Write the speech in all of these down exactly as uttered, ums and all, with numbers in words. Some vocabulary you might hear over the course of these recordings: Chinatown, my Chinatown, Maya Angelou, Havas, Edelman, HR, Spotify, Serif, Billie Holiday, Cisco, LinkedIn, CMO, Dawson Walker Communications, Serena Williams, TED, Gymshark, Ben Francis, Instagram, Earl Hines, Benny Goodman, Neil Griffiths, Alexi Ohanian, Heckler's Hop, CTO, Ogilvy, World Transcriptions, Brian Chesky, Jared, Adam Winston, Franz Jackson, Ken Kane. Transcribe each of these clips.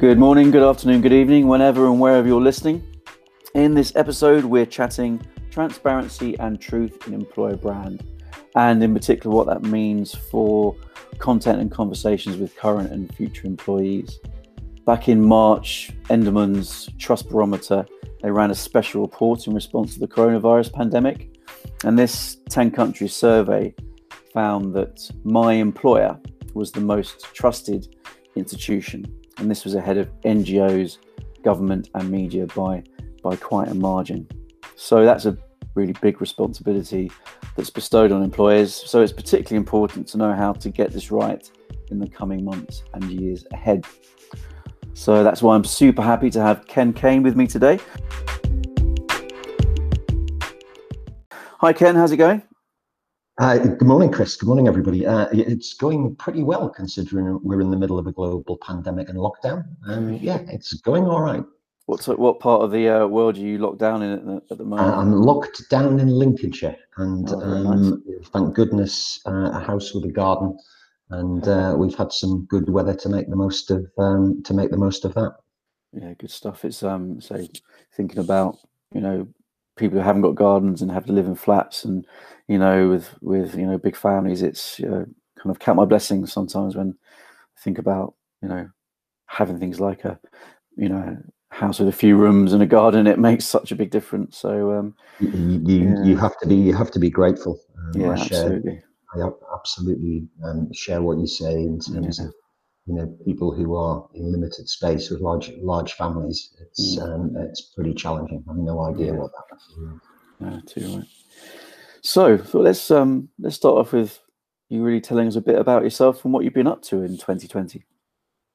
Good morning, good afternoon, good evening, whenever and wherever you're listening. In this episode, we're chatting transparency and truth in employer brand, and in particular, what that means for content and conversations with current and future employees. Back in March, Edelman's Trust Barometer, they ran a special report in response to the coronavirus pandemic. And this ten-country survey found that My Employer was the most trusted institution. And this was ahead of N G Os, government and media by, by quite a margin. So that's a really big responsibility that's bestowed on employers. So it's particularly important to know how to get this right in the coming months and years ahead. So that's why I'm super happy to have Ken Kane with me today. Hi, Ken. How's it going? Hi. Good morning, Chris. Good morning, everybody. Uh, it's going pretty well, considering we're in the middle of a global pandemic and lockdown. Um, yeah, it's going all right. What's, what part of the uh, world are you locked down in at the, at the moment? I'm locked down in Lincolnshire, and oh, um, nice. Thank goodness, uh, a house with a garden, and uh, we've had some good weather to make the most of um, to make the most of that. Yeah, good stuff. It's um, so thinking about you know people who haven't got gardens and have to live in flats, and you know with with you know big families, it's you know, kind of count my blessings sometimes when I think about you know having things like a you know. house with a few rooms and a garden. It makes such a big difference. So um you you, yeah. you have to be you have to be grateful. Um, yeah, I share, absolutely. I absolutely um, share what you say in terms yeah. of you know people who are in limited space with large large families. It's yeah. um, it's pretty challenging. I have no idea yeah. what that is. No, too right. So, so let's um let's start off with you really telling us a bit about yourself and what you've been up to in twenty twenty.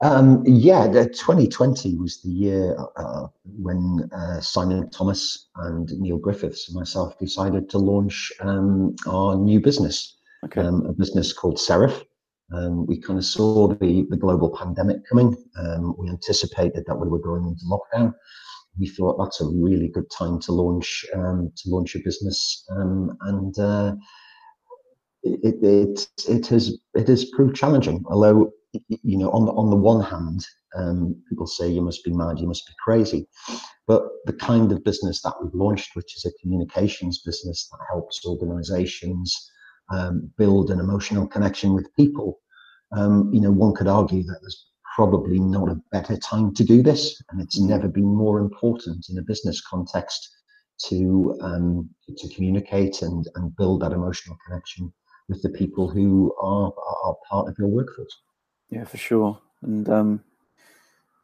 Um, yeah, the twenty twenty was the year uh, when uh, Simon Thomas and Neil Griffiths and myself decided to launch um, our new business, okay. um, a business called Serif. Um, we kind of saw the, the global pandemic coming. Um, we anticipated that we were going into lockdown. We thought that's a really good time to launch um, to launch a business, um, and uh, it it it has it has proved challenging, although. You know, on the on the one hand, um, people say you must be mad, you must be crazy, but the kind of business that we've launched, which is a communications business that helps organisations um, build an emotional connection with people, um, you know, one could argue that there's probably not a better time to do this, and it's never been more important in a business context to um, to communicate and and build that emotional connection with the people who are are part of your workforce. Yeah, for sure. And um,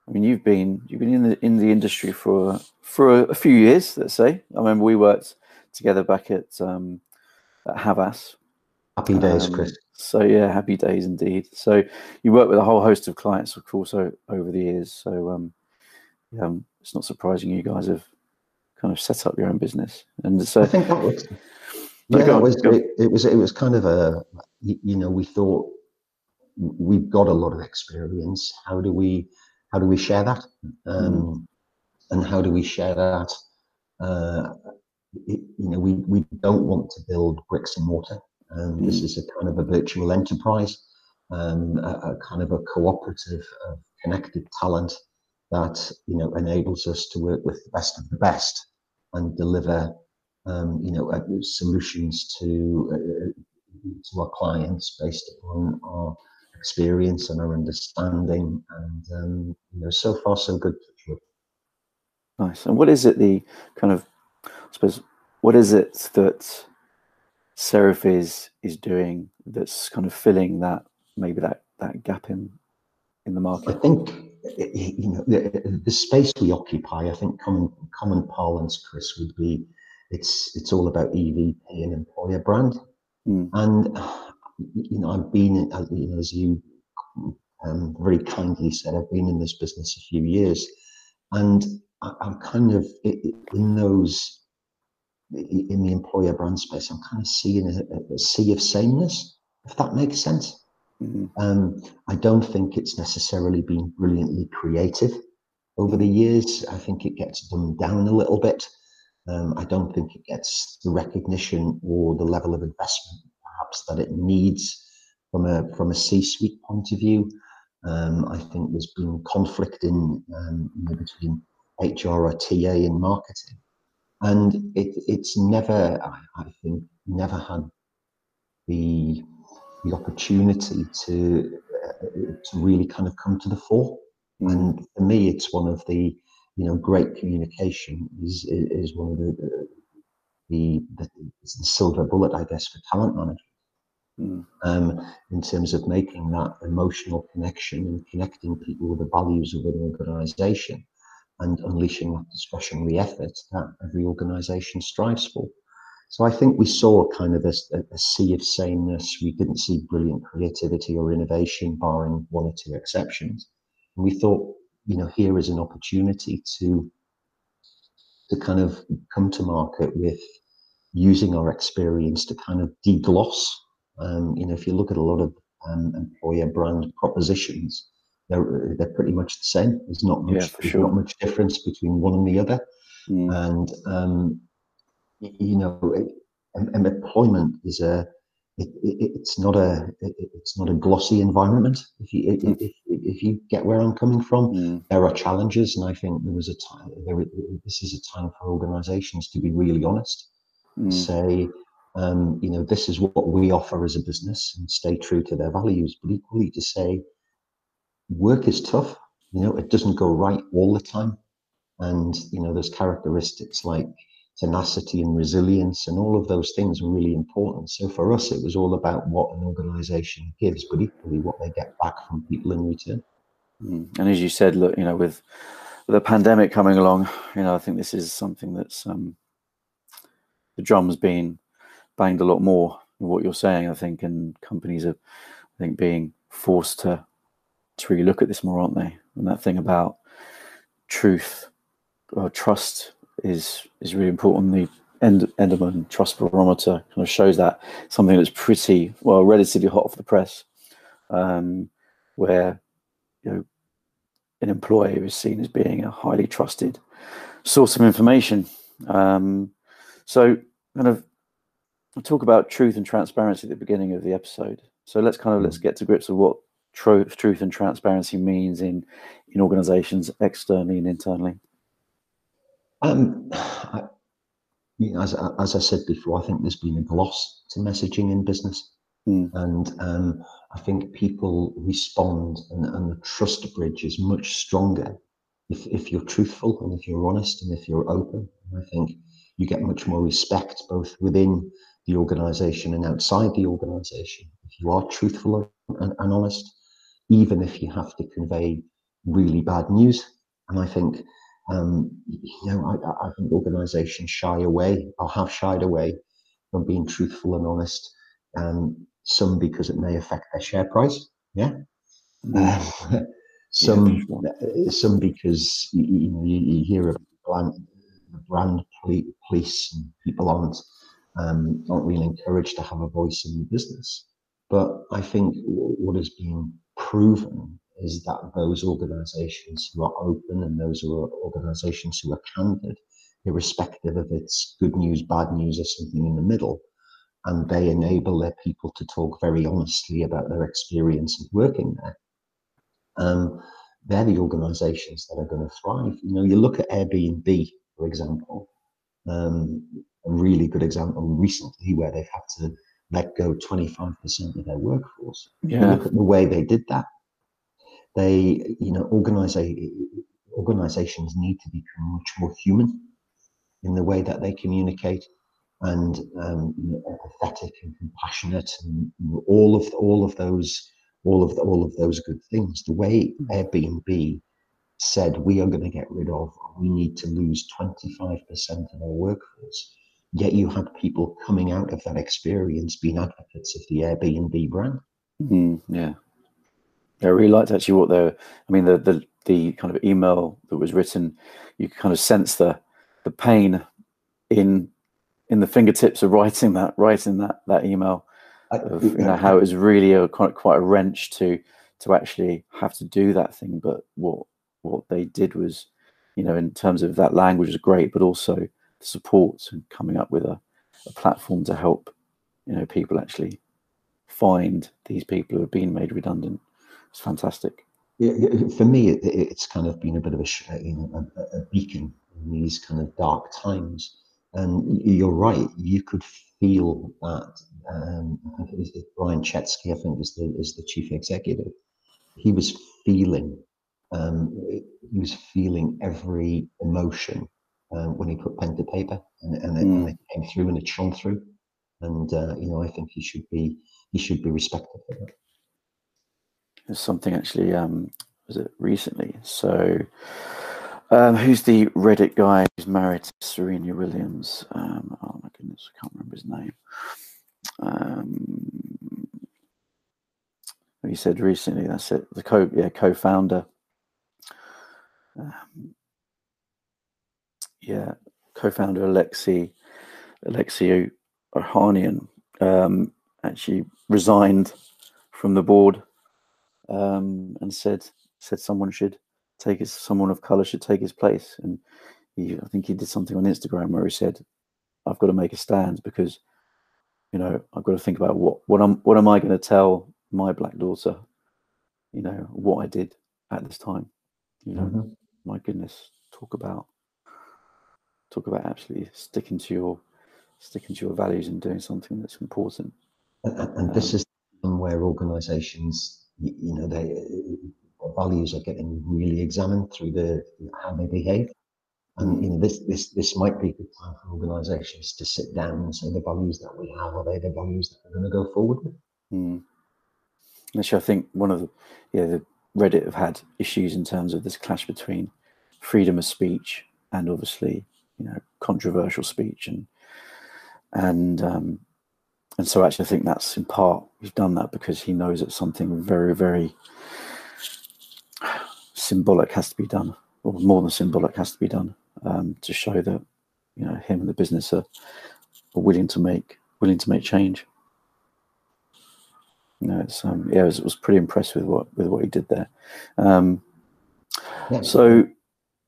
I mean, you've been you've been in the in the industry for for a, a few years, let's say. I remember we worked together back at um, at Havas. Happy days, um, Chris. So yeah, happy days indeed. So you work with a whole host of clients, of course, o- over the years. So um, um, it's not surprising you guys have kind of set up your own business. And so I think that was no, yeah, go on, it was go on. it was it was kind of a you know we thought. We've got a lot of experience. How do we, how do we share that, um, and how do we share that? Uh, it, you know, we, we don't want to build bricks and mortar. Um, this is a kind of a virtual enterprise, um, a, a kind of a cooperative of connected talent that you know enables us to work with the best of the best and deliver, um, you know, uh, solutions to uh, to our clients based on our experience and our understanding, and um, you know, so far so good. Nice. And what is it? The kind of, I suppose, what is it that Serif is is doing that's kind of filling that maybe that that gap in in the market? I think you know the, the space we occupy. I think common common parlance, Chris, would be it's it's all about E V P and employer brand, mm. and. You know, I've been, you know, as you um, very kindly said, I've been in this business a few years, and I, I'm kind of in those in the employer brand space. I'm kind of seeing a, a sea of sameness, if that makes sense. Mm-hmm. Um, I don't think it's necessarily been brilliantly creative over the years. I think it gets dumbed down a little bit. Um, I don't think it gets the recognition or the level of investment that it needs from a from a C-suite point of view. Um, I think there's been conflict in um, between H R or T A in marketing, and it, it's never, I, I think, never had the the opportunity to uh, to really kind of come to the fore. And for me, it's one of the, you know, great communication is is one of the the, the, the silver bullet, I guess, for talent management. Mm. Um, in terms of making that emotional connection and connecting people with the values of an organisation and unleashing that discretionary effort that every organisation strives for. So I think we saw kind of a, a sea of sameness. We didn't see brilliant creativity or innovation, barring one or two exceptions. And we thought, you know, here is an opportunity to to kind of come to market with using our experience to kind of degloss. Um, you know, if you look at a lot of um, employer brand propositions, they're they're pretty much the same. There's not much, yeah, for sure. not much difference between one and the other. Mm. And um, you know, it, um, employment is a it, it, it's not a it, it's not a glossy environment. If you it, mm. if, if you get where I'm coming from, mm. there are challenges, and I think there was a time. There, this is a time for organisations to be really honest. Mm. Say. Um, you know, this is what we offer as a business, and stay true to their values, but equally to say work is tough, you know, it doesn't go right all the time. And, you know, those characteristics like tenacity and resilience and all of those things are really important. So for us, it was all about what an organization gives, but equally what they get back from people in return. And as you said, look, you know, with the pandemic coming along, you know, I think this is something that's um, the drum's been banged a lot more of what you're saying, I think, and companies are, I think, being forced to to really look at this more, aren't they? And that thing about truth or trust is is really important. The End, Edelman Trust Barometer kind of shows that, something that's pretty well, relatively hot off the press, um, where you know an employer is seen as being a highly trusted source of information. Um, so kind of. I talk about truth and transparency at the beginning of the episode. So let's kind of let's get to grips with what tro- truth and transparency means in in organisations externally and internally. Um, I, you know, as as I said before, I think there's been a gloss to messaging in business, mm. and um, I think people respond, and, and the trust bridge is much stronger if if you're truthful and if you're honest and if you're open. And I think you get much more respect both within the organisation and outside the organisation if you are truthful and, and honest, even if you have to convey really bad news. And I think um, you know I, I think organisations shy away or have shied away from being truthful and honest. Um, some because it may affect their share price, yeah. Mm-hmm. Uh, some yeah, some because you, you know you, you hear about brand police and people aren't. Um, aren't really encouraged to have a voice in the business. But I think w- what has been proven is that those organisations who are open and those who are organisations who are candid, irrespective of it's good news, bad news, or something in the middle, and they enable their people to talk very honestly about their experience of working there, um, they're the organisations that are going to thrive. You know, you look at Airbnb, for example, um, a really good example recently where they've had to let go twenty-five percent of their workforce. Yeah. Look at the way they did that. They, you know, organisa- organisations need to become much more human in the way that they communicate, and um, you know, empathetic and compassionate, and you know, all of all of those, all of the, all of those good things. The way Airbnb said, we are going to get rid of, we need to lose twenty-five percent of our workforce. Yet you had people coming out of that experience being advocates of the Airbnb brand. Mm, yeah, I really liked actually what the, I mean, the the the kind of email that was written. You kind of sense the the pain in in the fingertips of writing that writing that that email. Of, I, you know, I, how it was really a quite quite a wrench to to actually have to do that thing. But what what they did was, you know, in terms of that language, was great, but also supports and coming up with a, a platform to help, you know, people actually find these people who have been made redundant. It's fantastic. for me, it, it's kind of been a bit of a, you know, a, a beacon in these kind of dark times. And you're right, you could feel that. Um, I think it was Brian Chesky, I think, is the is the chief executive. He was feeling, um, he was feeling every emotion uh, when he put pen to paper, and, and, it, mm. and it came through and it shone through. And uh, you know, I think he should be he should be respected for that. There's something actually. Um, was it recently? So. Um, who's the Reddit guy who's married to Serena Williams? Um, oh my goodness, I can't remember his name. Um, he said recently, that's it, the co yeah, co-founder. Um, yeah, co-founder Alexi Alexi Ohanian um, actually resigned from the board um, and said said someone should take his, someone of color should take his place. And he, I think he did something on Instagram where he said, I've got to make a stand because, you know, I've got to think about what, what I'm, what am I going to tell my black daughter, you know, what I did at this time, you know, mm-hmm. my goodness, talk about, talk about absolutely sticking to your, sticking to your values and doing something that's important. And, and um, this is where organizations, you, you know, they, values are getting really examined through the how they behave, and you know this this this might be a good time for organisations to sit down and say the values that we have, are they the values that we're going to go forward with? Mm. Actually, I think one of the yeah the Reddit have had issues in terms of this clash between freedom of speech and obviously you know controversial speech and and um, and so actually I think that's in part we've done that because he knows that something very very symbolic has to be done, or more than symbolic has to be done, um, to show that you know him and the business are, are willing to make willing to make change. You know, it's um, yeah, I was, was pretty impressed with what with what he did there. Um, yeah. So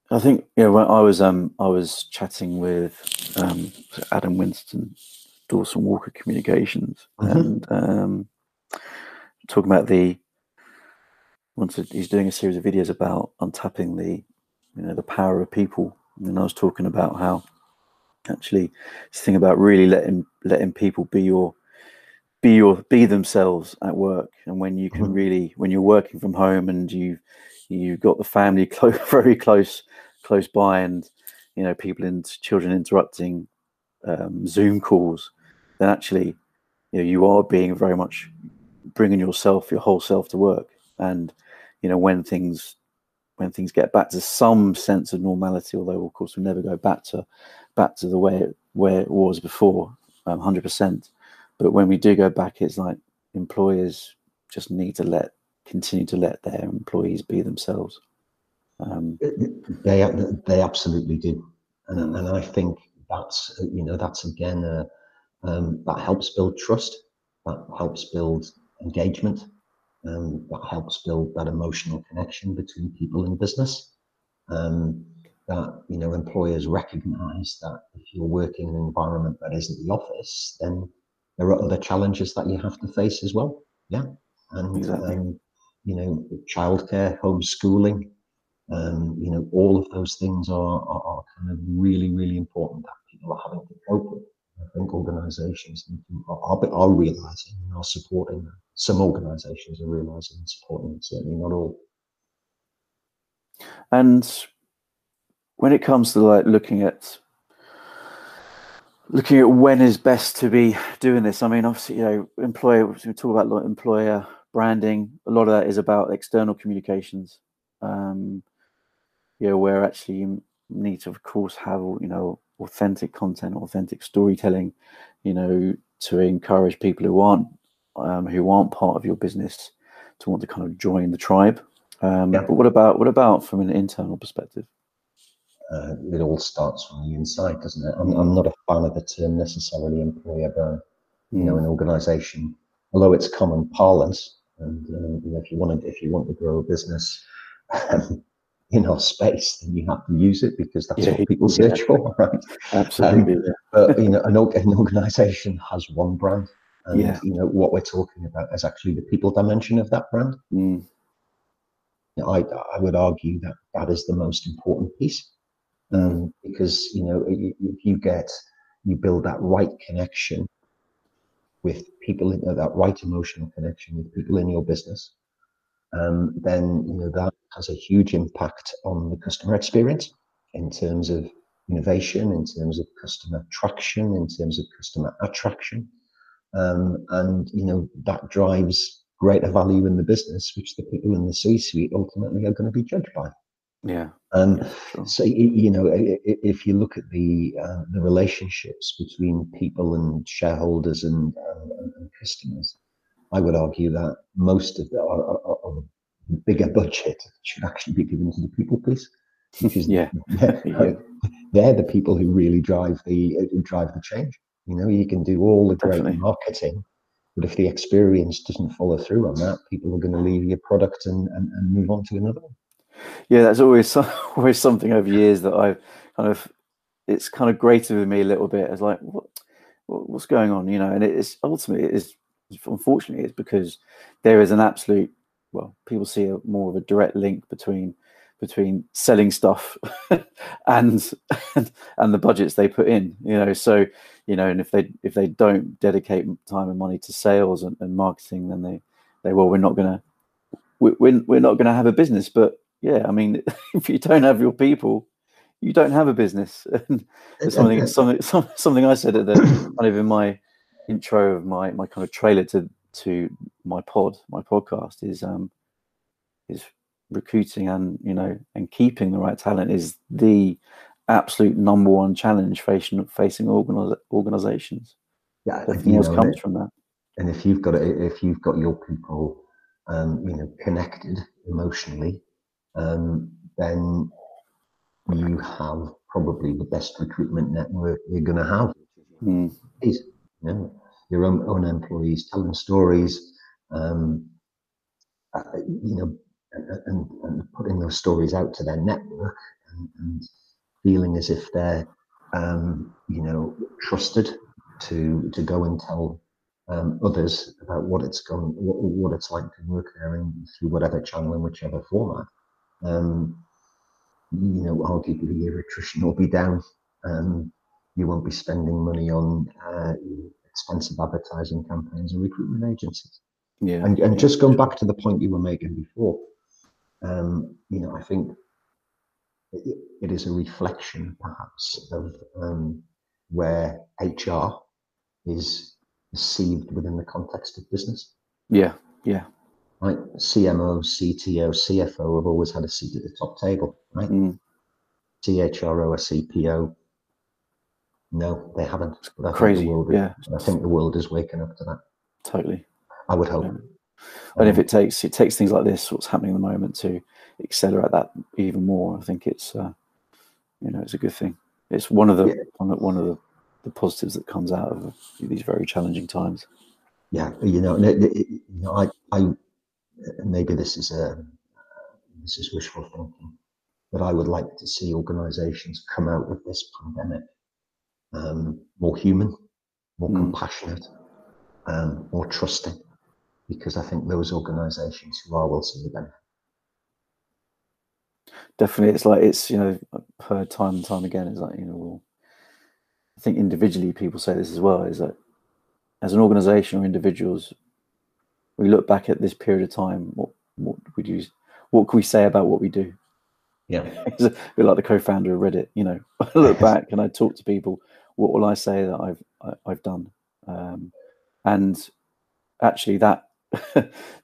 I think yeah, you know, when I was um I was chatting with um, Adam Winston, Dawson Walker Communications, mm-hmm. and um, talking about the. He's doing a series of videos about untapping the, you know, the power of people. And I was talking about how, actually, this thing about really letting letting people be your, be your, be themselves at work. And when you can really, when you're working from home and you, you've got the family close, very close, close by, and you know, people and children interrupting um, Zoom calls, then actually, you know, you are being very much bringing yourself, your whole self to work. And you know when things when things get back to some sense of normality, although of course we'll never go back to back to the way it, where it was before, um, one hundred percent. But when we do go back, it's like employers just need to let continue to let their employees be themselves. Um, they they absolutely do, and and I think that's you know that's again uh, um, that helps build trust, that helps build engagement. Um, that helps build that emotional connection between people in business. Um, that you know, employers recognise that if you're working in an environment that isn't the office, then there are other challenges that you have to face as well. Yeah, and exactly. um, you know, childcare, homeschooling, um, you know, all of those things are, are are kind of really, really important that people are having to cope with. I think organisations are, are realising and are supporting that. Some organisations are realising and supporting it, certainly not all. And when it comes to like looking at looking at when is best to be doing this, I mean, obviously, you know, employer. We talk about like employer branding. A lot of that is about external communications. Um, you know, where actually you need to, of course, have you know. authentic content, authentic storytelling, you know, to encourage people who aren't um, who aren't part of your business to want to kind of join the tribe. Um, yeah. But what about what about from an internal perspective? Uh, it all starts from the inside, doesn't it? I'm, I'm not a fan of the term necessarily employer brand. You mm. know, an organisation, although it's common parlance, and uh, you know, if you want to if you want to grow a business. in our space, then you have to use it because that's yeah, what people search yeah. for, right? Absolutely. Um, yeah. But you know, an, an organisation has one brand, and yeah. you know what we're talking about is actually the people dimension of that brand. Mm. I, I would argue that that is the most important piece, um, because, you know, if you get, you build that right connection with people, in, that right emotional connection with people in your business, um, then, you know, that has a huge impact on the customer experience in terms of innovation, in terms of customer traction, in terms of customer attraction. Um, and, you know, that drives greater value in the business, which the people in the C-suite ultimately are going to be judged by. Yeah. Um, yeah, sure. So, you know, if you look at the uh, the relationships between people and shareholders and, uh, and customers, I would argue that most of the, are, are, are the bigger budget should actually be given to the people piece, which is yeah. they're, yeah. they're the people who really drive the who drive the change. You know, you can do all the great Definitely. marketing, but if the experience doesn't follow through on that, people are going to leave your product and, and, and move on to another one. Yeah, that's always some, always something over years that I've kind of, it's kind of grated with me a little bit. It's like, what, what's going on? You know, and it's ultimately, it is, unfortunately, it's because there is an absolute, well, people see a, more of a direct link between between selling stuff and, and and the budgets they put in, you know. So, you know, and if they if they don't dedicate time and money to sales and, and marketing, then they they well, we're not gonna we, we're we're not gonna have a business. But yeah, I mean, if you don't have your people, you don't have a business. And it's something something something I said at the kind of in my intro of my my kind of trailer to to my pod my podcast is um is. recruiting and, you know, and keeping the right talent is the absolute number one challenge facing facing organi- organizations. Yeah, everything else comes from that. And if you've got it, if you've got your people, um, you know, connected emotionally, um, then you have probably the best recruitment network you're going to have. Mm. You know, your own own employees telling stories, um, uh, you know. And, and putting those stories out to their network and, and feeling as if they're, um, you know, trusted to to go and tell um, others about what it's gone, what, what it's like to work there, and through whatever channel in whichever format. Um, you know, arguably your attrition will be down. Um, you won't be spending money on uh, expensive advertising campaigns or recruitment agencies. Yeah, and and just going back to the point you were making before. Um, you know, I think it, it is a reflection, perhaps, of um, where H R is perceived within the context of business. Yeah, yeah. Right, C M O, C T O, C F O have always had a seat at the top table, right? Mm. C H R O or C P O, no, they haven't. But Crazy, I think yeah. Is, I think the world is waking up to that. Totally. I would hope. Um, And if it takes it takes things like this, what's happening at the moment, to accelerate that even more, I think it's uh, you know, it's a good thing. It's one of the yeah. one of, one of the, the positives that comes out of these very challenging times. Yeah, you know, it, it, you know, I, I maybe this is a this is wishful thinking, but I would like to see organisations come out of this pandemic um, more human, more mm. compassionate, um, more trusting. Because I think those organisations who are will see the benefit. Definitely, it's like it's you know I've heard time and time again. It's like you know, well, I think individually people say this as well. Is that as an organisation or individuals, we look back at this period of time. What what would you what can we say about what we do? Yeah, it's a bit like the co-founder of Reddit. You know, I look back and I talk to people. What will I say that I've I, I've done? Um, and actually, that.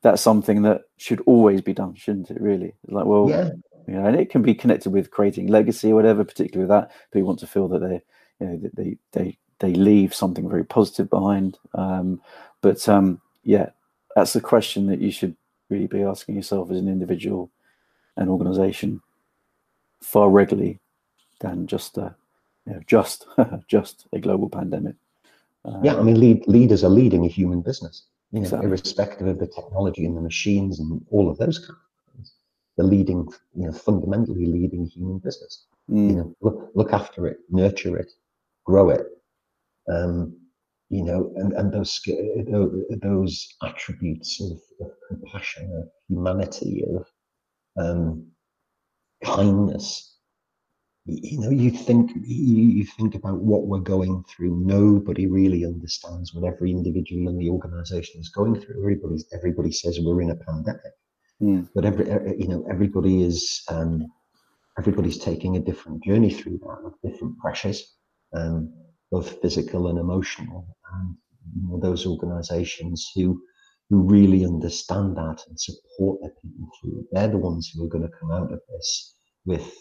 That's something that should always be done, shouldn't it? Really, it's like, well, yeah. you know, and it can be connected with creating legacy or whatever. Particularly with that, people want to feel that they, you know, that they they they leave something very positive behind. Um, but um, yeah, that's the question that you should really be asking yourself as an individual and organisation far regularly than just uh, you know, just just a global pandemic. Uh, yeah, I mean, lead, leaders are leading a human business. You know, exactly. Irrespective of the technology and the machines and all of those kind of things, the leading, you know, fundamentally leading human business. Mm. You know, look, look after it, nurture it, grow it. Um, you know, and and those those attributes of, of compassion, of humanity, of um, kindness. You know, you think you think about what we're going through. Nobody really understands what every individual in the organisation is going through. Everybody, everybody says we're in a pandemic, yeah. but every you know everybody is um, everybody's taking a different journey through that with different pressures, um, both physical and emotional. And you know, those organisations who who really understand that and support their people through it, they're the ones who are going to come out of this with,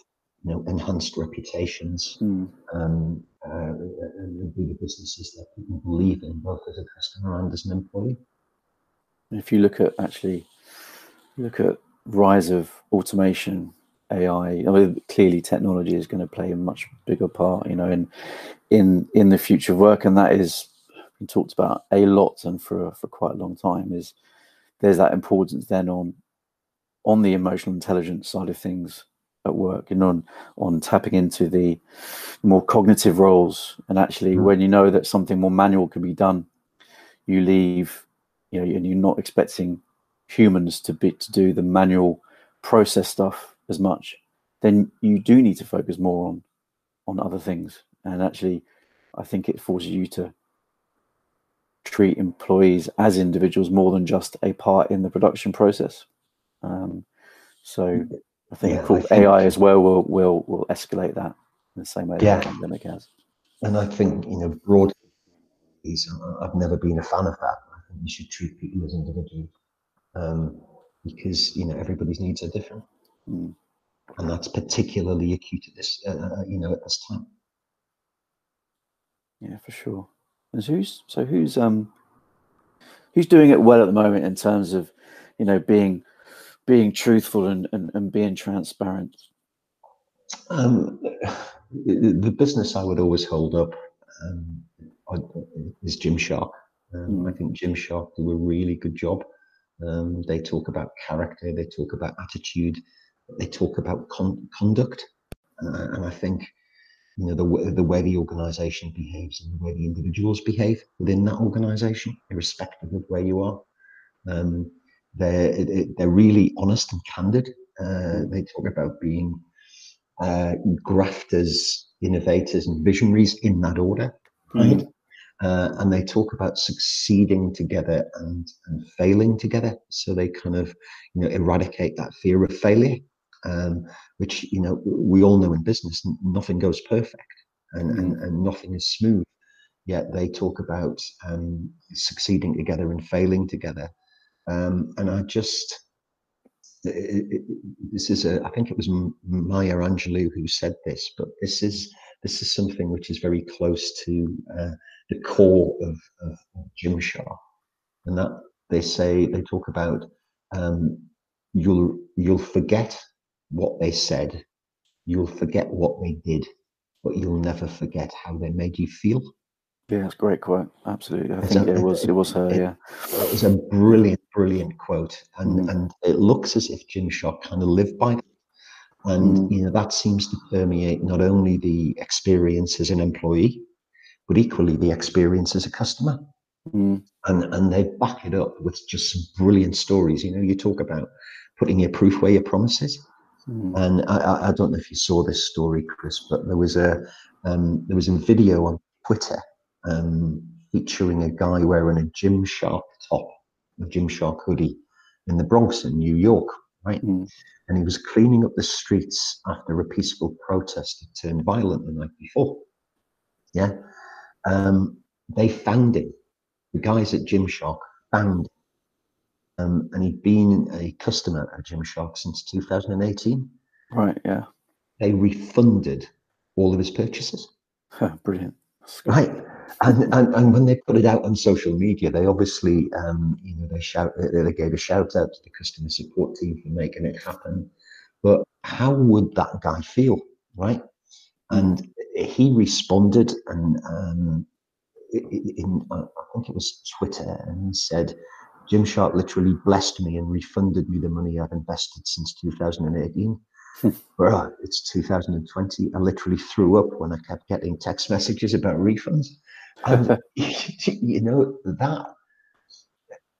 you know, enhanced reputations, mm. um, uh, and be the businesses that people believe in, both as a customer and as an employee. If you look at actually look at rise of automation, A I, I mean, clearly technology is going to play a much bigger part, you know, in in in the future of work, and that is been talked about a lot and for for quite a long time. Is there's that importance then on on the emotional intelligence side of things at work, and on on tapping into the more cognitive roles, and actually mm-hmm. when you know that something more manual can be done, you leave, you know, and you're not expecting humans to be to do the manual process stuff as much, then you do need to focus more on on other things. And actually I think it forces you to treat employees as individuals more than just a part in the production process. Um, so I think, yeah, cool. I think A I as well will will will escalate that in the same way yeah. the pandemic has. And I think, you know, broadly, I've never been a fan of that. I think you should treat people as individuals, um, because, you know, everybody's needs are different, mm. and that's particularly acute at this, uh, you know, at this time. Yeah, for sure. And who's so who's um who's doing it well at the moment in terms of, you know, being. being truthful and, and, and being transparent? Um, the, the business I would always hold up um, is Gymshark. Um, mm. I think Gymshark do a really good job. Um, they talk about character, they talk about attitude, they talk about con conduct. Uh, and I think, you know, the, the way the organisation behaves and the way the individuals behave within that organisation, irrespective of where you are. Um, They're, they're really honest and candid. Uh, they talk about being uh, grafters, innovators and visionaries in that order, right? Mm-hmm. uh, and they talk about succeeding together and, and failing together. So they kind of, you know, eradicate that fear of failure, um, which, you know, we all know in business, nothing goes perfect and, mm-hmm. and, and nothing is smooth. Yet they talk about um, succeeding together and failing together. Um, and I just, it, it, this is a, I think it was Maya Angelou who said this, but this is, this is something which is very close to uh, the core of, of, of Gymshark. And that they say, they talk about, um, you'll, you'll forget what they said, you'll forget what they did, but you'll never forget how they made you feel. Yeah, that's a great quote. Absolutely. I it's think a, it was it was her, it, yeah. It was a brilliant, brilliant quote. And mm. and it looks as if Gymshark kind of lived by it. And mm. you know, that seems to permeate not only the experience as an employee, but equally the experience as a customer. Mm. And and they back it up with just some brilliant stories. You know, you talk about putting your proof where your promise is. Mm. And I, I don't know if you saw this story, Chris, but there was a um there was a video on Twitter. Um, featuring a guy wearing a Gymshark top, a Gymshark hoodie in the Bronx in New York, right? Mm. And he was cleaning up the streets after a peaceful protest had turned violent the night before. Yeah. Um, they found him. The guys at Gymshark found him. Um, and he'd been a customer at Gymshark since two thousand eighteen. Right, yeah. They refunded all of his purchases. Huh, brilliant. Right. And, and and when they put it out on social media, they obviously, um, you know, they shout, they, they gave a shout out to the customer support team for making it happen. But how would that guy feel, right? And he responded, and um, in uh, I think it was Twitter, and he said, "Gymshark literally blessed me and refunded me the money I've invested since two thousand eighteen." Bro, it's two thousand twenty. I literally threw up when I kept getting text messages about refunds. And, you know, that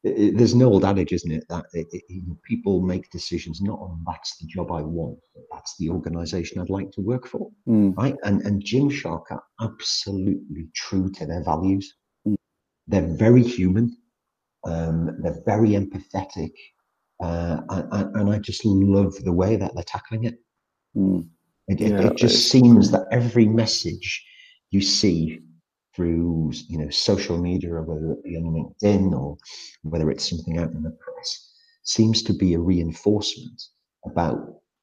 it, it, there's no old adage, isn't it, that it, it, people make decisions not on that's the job I want, but that's the organisation I'd like to work for, mm. right? And and Gymshark are absolutely true to their values. Mm. They're very human. Um, they're very empathetic, uh, and, and I just love the way that they're tackling it. Mm. It, yeah, it, it just seems that every message you see through, you know, social media, or whether it be on LinkedIn or whether it's something out in the press, seems to be a reinforcement about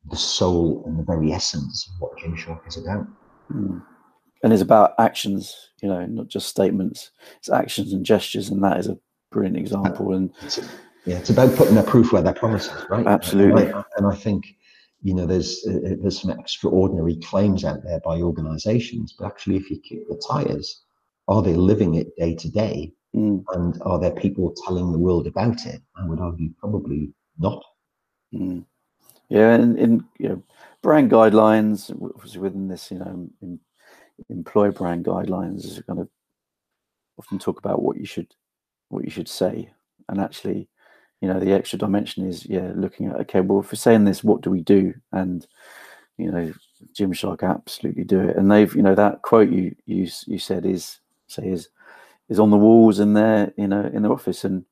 the soul and the very essence of what Gymshark is about. Mm. And it's about actions, you know, not just statements. It's actions and gestures, and that is a brilliant example. And it's, yeah, it's about putting their proof where their promises, right? Absolutely. And I, and I think, you know, there's uh, there's some extraordinary claims out there by organisations, but actually, if you kick the tyres, are they living it day to day, mm. and are there people telling the world about it? I would argue probably not. Mm. Yeah, and in you know, brand guidelines, obviously within this, you know, in, employer brand guidelines is kind of often talk about what you should what you should say, and actually, you know, the extra dimension is, yeah, looking at, okay, well, if we're saying this, what do we do? And, you know, Gymshark absolutely do it. And they've, you know, that quote you you, you said is, say is, is on the walls in their, you know, in their office. And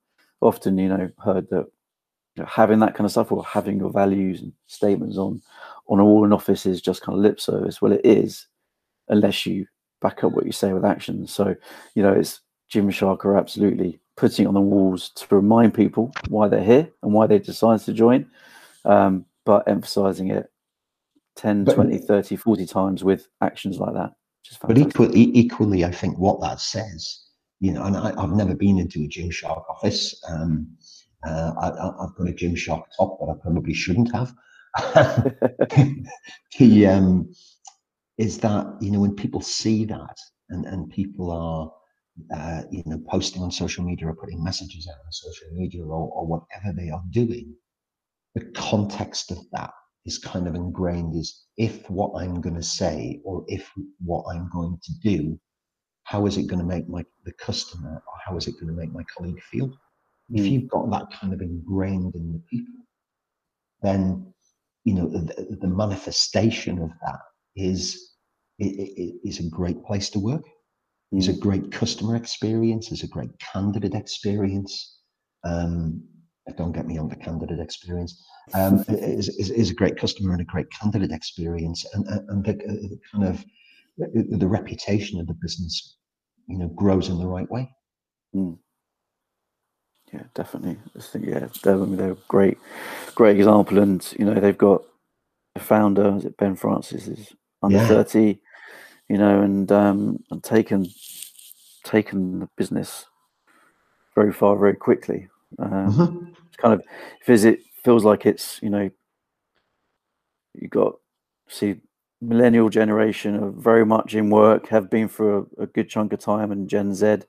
often, you know, heard that, you know, having that kind of stuff or having your values and statements on, on a wall in office is just kind of lip service. Well, it is, unless you back up what you say with action. So, you know, it's Gymshark are absolutely putting on the walls to remind people why they're here and why they decided to join, um, but emphasizing it ten, twenty, thirty, forty times with actions like that. Which is fantastic. But equally, equally, I think what that says, you know, and I, I've never been into a Gymshark office. Um, uh, I, I've got a Gymshark top that I probably shouldn't have. the, um, is that, you know, when people see that and, and people are, Uh, you know, posting on social media or putting messages out on social media or, or whatever they are doing, the context of that is kind of ingrained as, if what I'm going to say or if what I'm going to do, how is it going to make my the customer or how is it going to make my colleague feel? Mm. If you've got that kind of ingrained in the people, then, you know, the, the manifestation of that is it is a great place to work. It's a great customer experience. It's a great candidate experience. Um, don't get me on the candidate experience. Um, is is a great customer and a great candidate experience, and and the, the kind of the, the reputation of the business, you know, grows in the right way. Mm. Yeah, definitely. I think, yeah, definitely. They're a great, great example, and you know they've got a founder. Is it Ben Francis? Is under yeah. thirty. You know, and um, and taken taken the business very far, very quickly. Um, mm-hmm. It's kind of it feels like it's, you know, you got see millennial generation are very much in work, have been for a, a good chunk of time, and Gen Z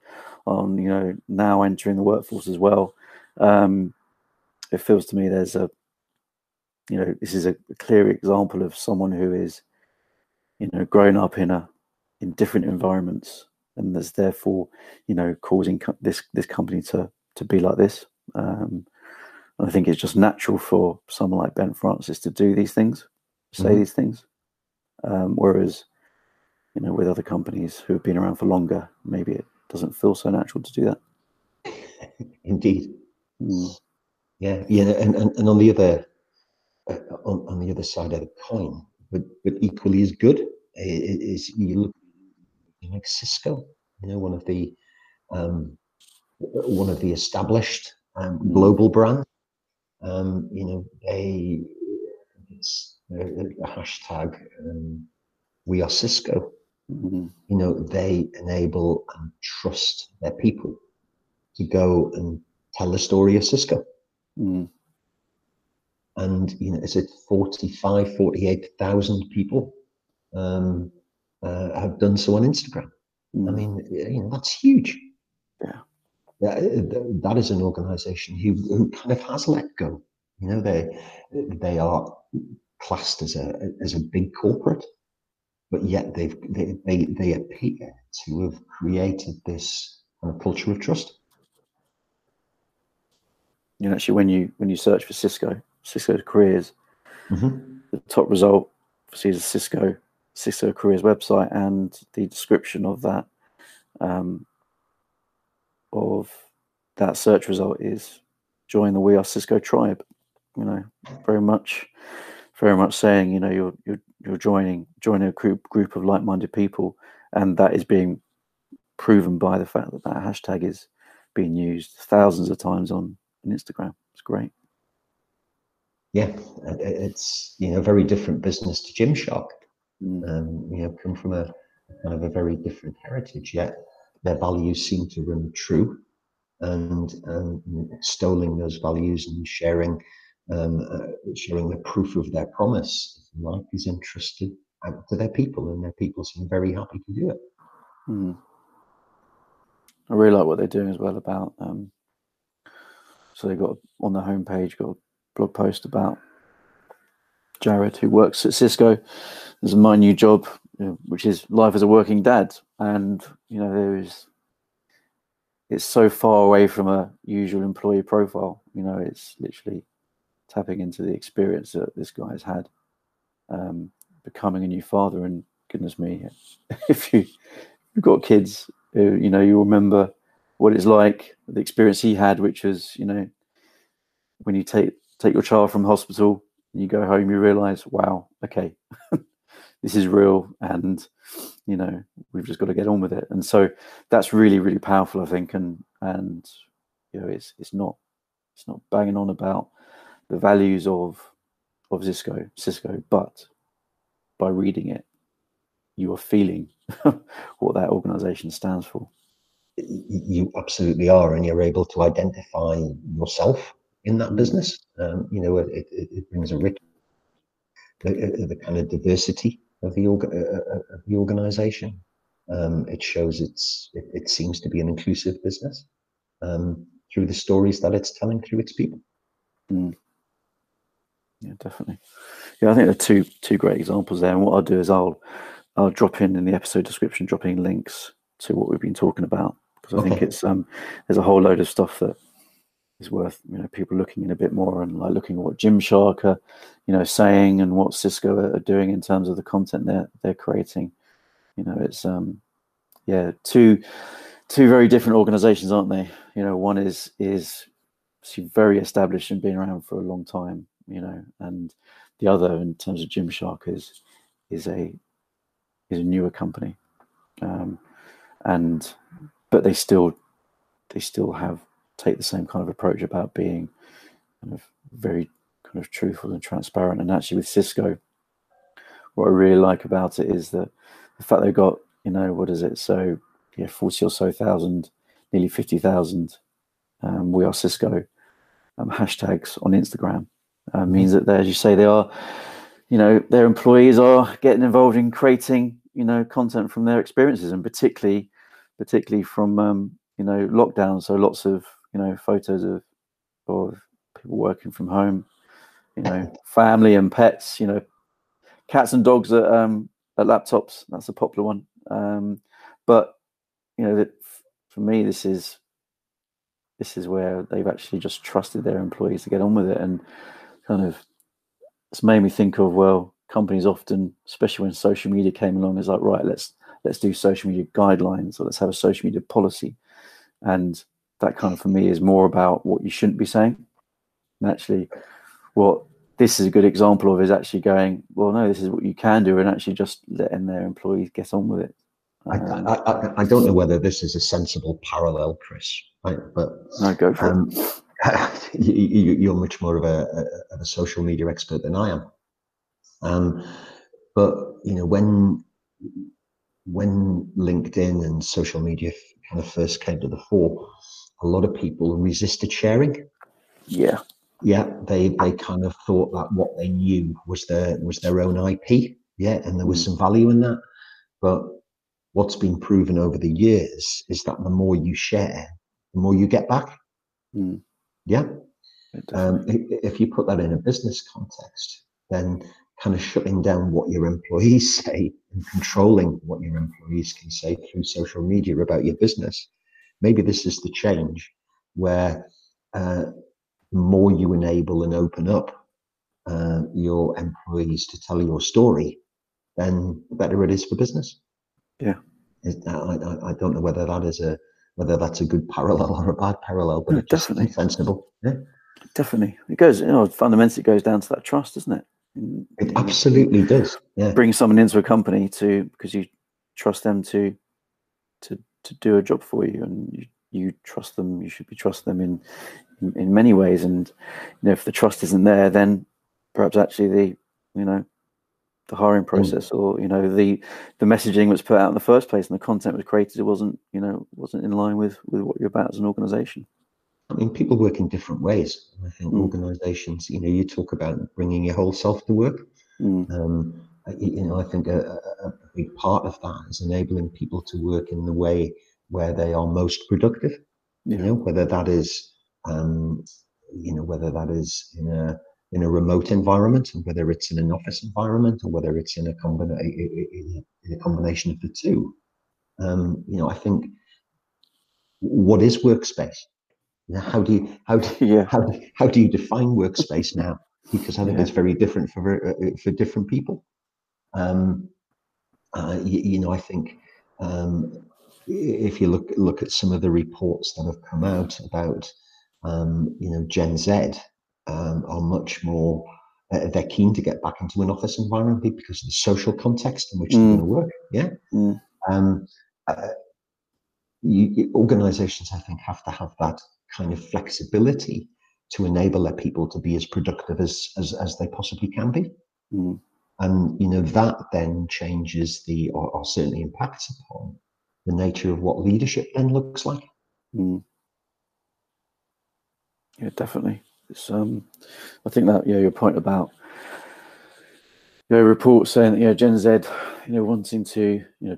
on, you know, now entering the workforce as well. Um, it feels to me there's a, you know, this is a clear example of someone who is, you know, grown up in a in different environments, and that's therefore, you know, causing co this this company to to be like this. Um, and I think it's just natural for someone like Ben Francis to do these things, say mm-hmm. these things. Um, whereas, you know, with other companies who have been around for longer, maybe it doesn't feel so natural to do that. Indeed. Mm. Yeah, yeah, and, and and on the other uh, on on the other side of the coin, but but equally as good is, you look like Cisco, you know, one of the um, one of the established um, global brands. Um, you know, they it's a, a hashtag. Um, we are Cisco. Mm-hmm. You know, they enable and trust their people to go and tell the story of Cisco. Mm. And, you know, is it forty-five, forty-eight thousand people um, uh, have done so on Instagram? Mm. I mean, you know, that's huge. Yeah. That, that is an organization who, who kind of has let go. You know, they they are classed as a as a big corporate, but yet they've they they, they appear to have created this kind of culture of trust. you know, actually when you when you search for Cisco, Cisco's careers, mm-hmm. the top result is Cisco, Cisco careers website, and the description of that um, of that search result is join the We Are Cisco tribe. You know, very much, very much saying, you know, you're you're you're joining joining a group group of like-minded people, and that is being proven by the fact that that hashtag is being used thousands of times on Instagram. It's great. Yeah, it's, you know, a very different business to Gymshark. Mm. Um, you know, come from a kind of a very different heritage, yet their values seem to run true, and um, extolling those values and sharing. Um, uh, showing the proof of their promise, if you like, is entrusted out to their people, and their people seem very happy to do it. Mm. I really like what they're doing as well about. Um, so they got on the homepage got a blog post about Jared, who works at Cisco. There's my new job, you know, which is life as a working dad, and you know there is. It's so far away from a usual employee profile. You know, it's literally. Tapping into the experience that this guy has had, um, becoming a new father, and goodness me, if you, you've got kids, who, you know, you remember what it's like, the experience he had, which was, you know, when you take take your child from hospital and you go home, you realise, wow, okay, this is real, and you know, we've just got to get on with it. And so that's really, really powerful, I think, and and you know, it's it's not it's not banging on about. The values of of Cisco, Cisco, but by reading it, you are feeling what that organisation stands for. You absolutely are, and you're able to identify yourself in that business. Um, you know, it, it brings a rich, the, the kind of diversity of the org, uh, of the organisation. Um, it shows it's it, it seems to be an inclusive business um, through the stories that it's telling through its people. Mm. Yeah, definitely. Yeah, I think there are two two great examples there. And what I'll do is I'll I'll drop in in the episode description, drop in links to what we've been talking about, because I okay. think it's um there's a whole load of stuff that is worth, you know, people looking in a bit more, and like looking at what Gymshark are, you know, saying, and what Cisco are, are doing in terms of the content they're they're creating. You know, it's um yeah two two very different organizations, aren't they? You know, one is is very established and been around for a long time. You know, and the other, in terms of Gymshark, is is a is a newer company, um, and but they still they still have take the same kind of approach about being kind of very kind of truthful and transparent. And actually, with Cisco, what I really like about it is that the fact they've got, you know, what is it? So yeah, forty or so thousand, nearly fifty thousand. Um, We Are Cisco um, hashtags on Instagram. Uh, means that, as you say, they are, you know, their employees are getting involved in creating, you know, content from their experiences, and particularly, particularly from, um, you know, lockdown. So lots of, you know, photos of, of people working from home, you know, family and pets, you know, cats and dogs at, um, at laptops. That's a popular one. Um, but, you know, that for me, this is, this is where they've actually just trusted their employees to get on with it, and kind of it's made me think of, well, companies often, especially when social media came along, is like, right, let's let's do social media guidelines, or let's have a social media policy. And that kind of, for me, is more about what you shouldn't be saying. And actually what this is a good example of is actually going, well, no, this is what you can do, and actually just letting their employees get on with it. Um, I, I, I don't know whether this is a sensible parallel, Chris, right? But no, go for um, it. You, you, you're much more of a, a, of a social media expert than I am. Um, but you know, when when LinkedIn and social media kind of first came to the fore, a lot of people resisted sharing. Yeah, yeah, they they kind of thought that what they knew was their was their own I P. Yeah, and there was some value in that. But what's been proven over the years is that the more you share, the more you get back. Mm. Yeah. Um, if you put that in a business context, then kind of shutting down what your employees say and controlling what your employees can say through social media about your business, maybe this is the change where uh, the more you enable and open up uh, your employees to tell your story, then the better it is for business. Yeah. I, I, I don't know whether that is a whether that's a good parallel or a bad parallel, but no, it's definitely just sensible. Yeah. Definitely. It goes, you know, fundamentally it goes down to that trust, doesn't it? In, it in, absolutely in, does. Yeah. Bring someone into a company to because you trust them to to to do a job for you, and you, you trust them, you should be trust them in, in in many ways. And you know, if the trust isn't there, then perhaps actually the you know the hiring process mm. or you know the the messaging was put out in the first place and the content was created, it wasn't you know wasn't in line with with what you're about as an organization. I mean, people work in different ways. I think mm. organizations, you know, you talk about bringing your whole self to work. Mm. Um, you know, I think a, a big part of that is enabling people to work in the way where they are most productive. Yeah. You know, whether that is, um, you know, whether that is in a in a remote environment, and whether it's in an office environment, or whether it's in a, combina- in a combination of the two. Um, you know, I think what is workspace? How do you how do you, yeah. how, do, how do you define workspace now? Because I think yeah. it's very different for for different people. Um, uh, you, you know, I think um, if you look look at some of the reports that have come out about um, you know Gen Z um, are much more uh, they're keen to get back into an office environment because of the social context in which mm. they're going to work. Yeah. Mm. Um, uh, you, organizations, I think, have to have that kind of flexibility to enable their people to be as productive as as, as they possibly can be. Mm. And you know that then changes the or, or certainly impacts upon the nature of what leadership then looks like. Mm. Yeah, definitely. It's um I think that yeah, your point about your report saying that you know Gen Z, you know, wanting to, you know,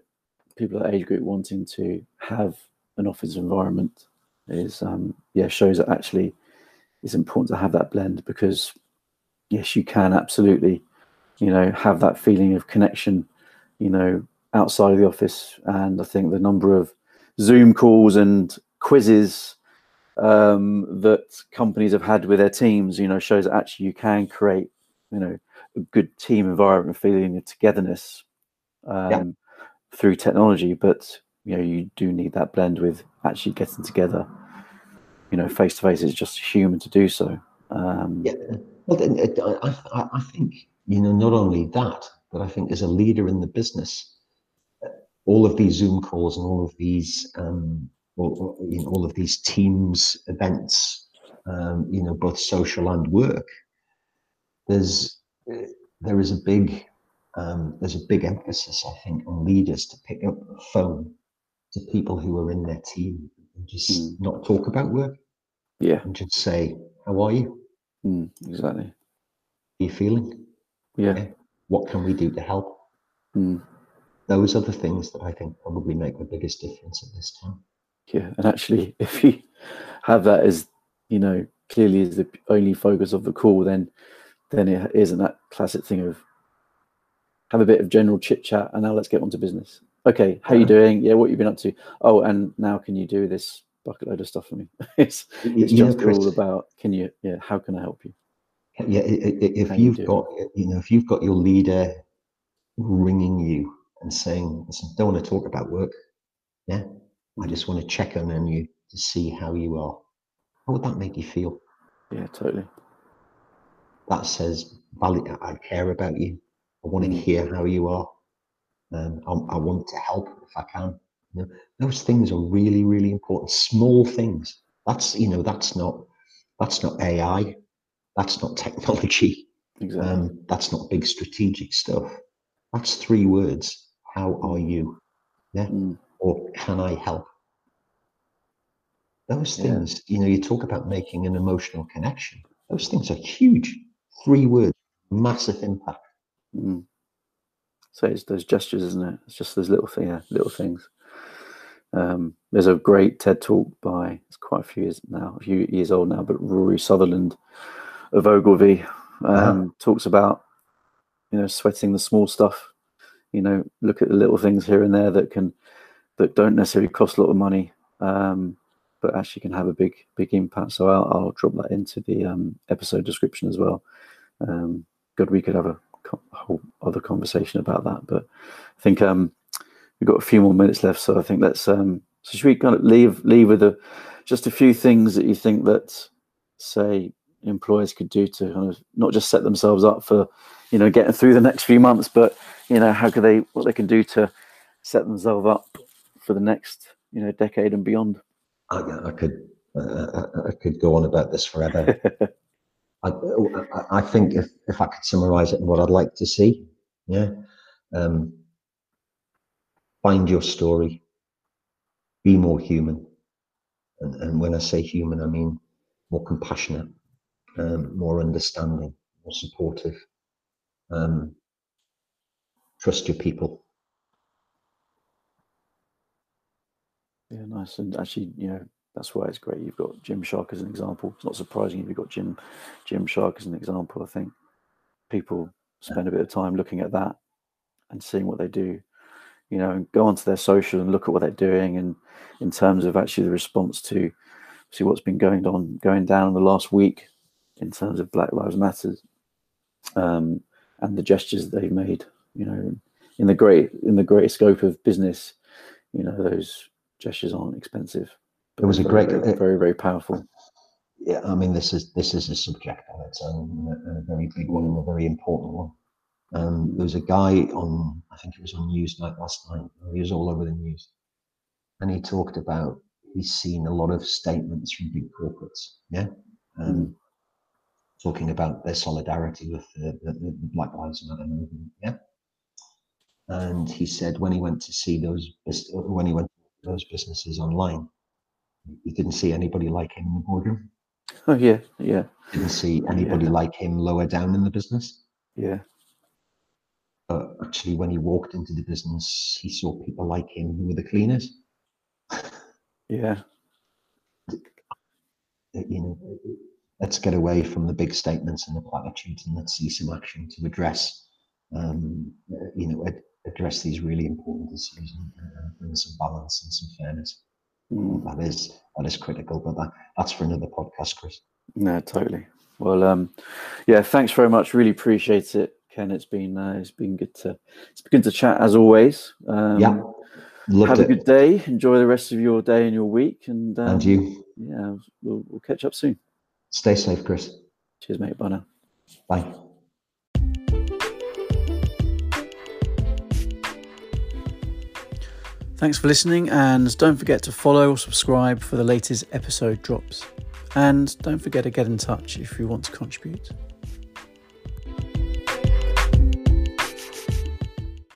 people at age group wanting to have an office environment is um yeah shows that actually it's important to have that blend, because yes, you can absolutely you know have that feeling of connection you know outside of the office. And I think the number of Zoom calls and quizzes um that companies have had with their teams you know shows that actually you can create you know a good team environment, feeling of togetherness um yeah. through technology. But you know, you do need that blend with actually getting together, you know, face to face. Is just human to do so. Um, yeah, well, I, I, I think, you know, not only that, but I think as a leader in the business, all of these Zoom calls and all of these, um, all, you know, all of these Teams events, um, you know, both social and work, there's, there is a big, um, there's a big emphasis, I think, on leaders to pick up the phone to people who are in their team and just mm. not talk about work. Yeah. And just say, how are you? Mm, exactly. How are you feeling? Yeah. Okay. What can we do to help? Mm. Those are the things that I think probably make the biggest difference at this time. Yeah. And actually, if you have that as, you know, clearly as the only focus of the call, then then it isn't that classic thing of have a bit of general chit chat and now let's get on to business. Okay, how are you doing? Yeah, what have you been up to? Oh, and now can you do this bucket load of stuff for me? it's it's you just know, Chris, all about can you? Yeah, how can I help you? Yeah, if how you've you got you know if you've got your leader ringing you and saying, "Listen, I don't want to talk about work. Yeah, I just want to check in on you to see how you are." How would that make you feel? Yeah, totally. That says, "I care about you. I want to hear how you are. Um, I, I want to help if I can." You know, those things are really, really important. Small things. That's you know, that's not that's not A I. That's not technology. Exactly. Um, that's not big strategic stuff. That's three words. How are you? Yeah. Mm. Or can I help? Those things. Yeah. You know, you talk about making an emotional connection. Those things are huge. Three words. Massive impact. Mm. So it's those gestures, isn't it? It's just those little thing, yeah, little things. Um, there's a great TED talk by it's quite a few years now, a few years old now, but Rory Sutherland of Ogilvy um, wow. talks about you know sweating the small stuff. You know, look at the little things here and there that can that don't necessarily cost a lot of money, um, but actually can have a big, big impact. So I'll, I'll drop that into the um, episode description as well. Um, good, we could have a co- whole other conversation about that, but I think um, we've got a few more minutes left. So I think that's, um, so should we kind of leave, leave with a, just a few things that you think that, say, employers could do to kind of not just set themselves up for, you know, getting through the next few months, but, you know, how could they, what they can do to set themselves up for the next, you know, decade and beyond. I, I could, uh, I could go on about this forever. I, I think if, if I could summarize it in what I'd like to see, yeah. Um, find your story, be more human. And, and when I say human, I mean more compassionate, um, more understanding, more supportive. Um, trust your people. Yeah, nice. And actually, you know, that's why it's great. You've got Gymshark as an example. It's not surprising if you've got Gym, Gymshark as an example. I think people spend a bit of time looking at that and seeing what they do, you know, and go onto their social and look at what they're doing. And in terms of actually the response to see what's been going on, going down in the last week in terms of Black Lives Matter, um, and the gestures that they've made, you know, in the great, in the greater scope of business, you know, those gestures aren't expensive. It was a very, great, very, very, very powerful. Yeah, I mean, this is this is a subject on its own, a, a very big one and a very important one. Um, there was a guy on, I think it was on Newsnight last night. He was all over the news, and he talked about he's seen a lot of statements from big corporates, yeah, um, mm. talking about their solidarity with the, the, the Black Lives Matter movement, yeah. And he said when he went to see those, when he went to those businesses online, he didn't see anybody like him in the boardroom. Oh yeah, yeah. Didn't see anybody yeah. like him lower down in the business. Yeah. But actually, when he walked into the business, he saw people like him who were the cleaners. Yeah. You know, let's get away from the big statements and the platitudes, and let's see some action to address, um, you know, ad- address these really important issues and uh, bring some balance and some fairness. Mm. That is that is critical, but that, that's for another podcast, Chris. No, totally. Well, um, yeah, thanks very much. Really appreciate it, Ken. It's been uh, it's been good to it's been good to chat as always. Um, yeah, Loved have it. a good day. Enjoy the rest of your day and your week, and um, and you. Yeah, we'll, we'll catch up soon. Stay safe, Chris. Cheers, mate. Bye now. Bye. Thanks for listening, and don't forget to follow or subscribe for the latest episode drops. And don't forget to get in touch if you want to contribute.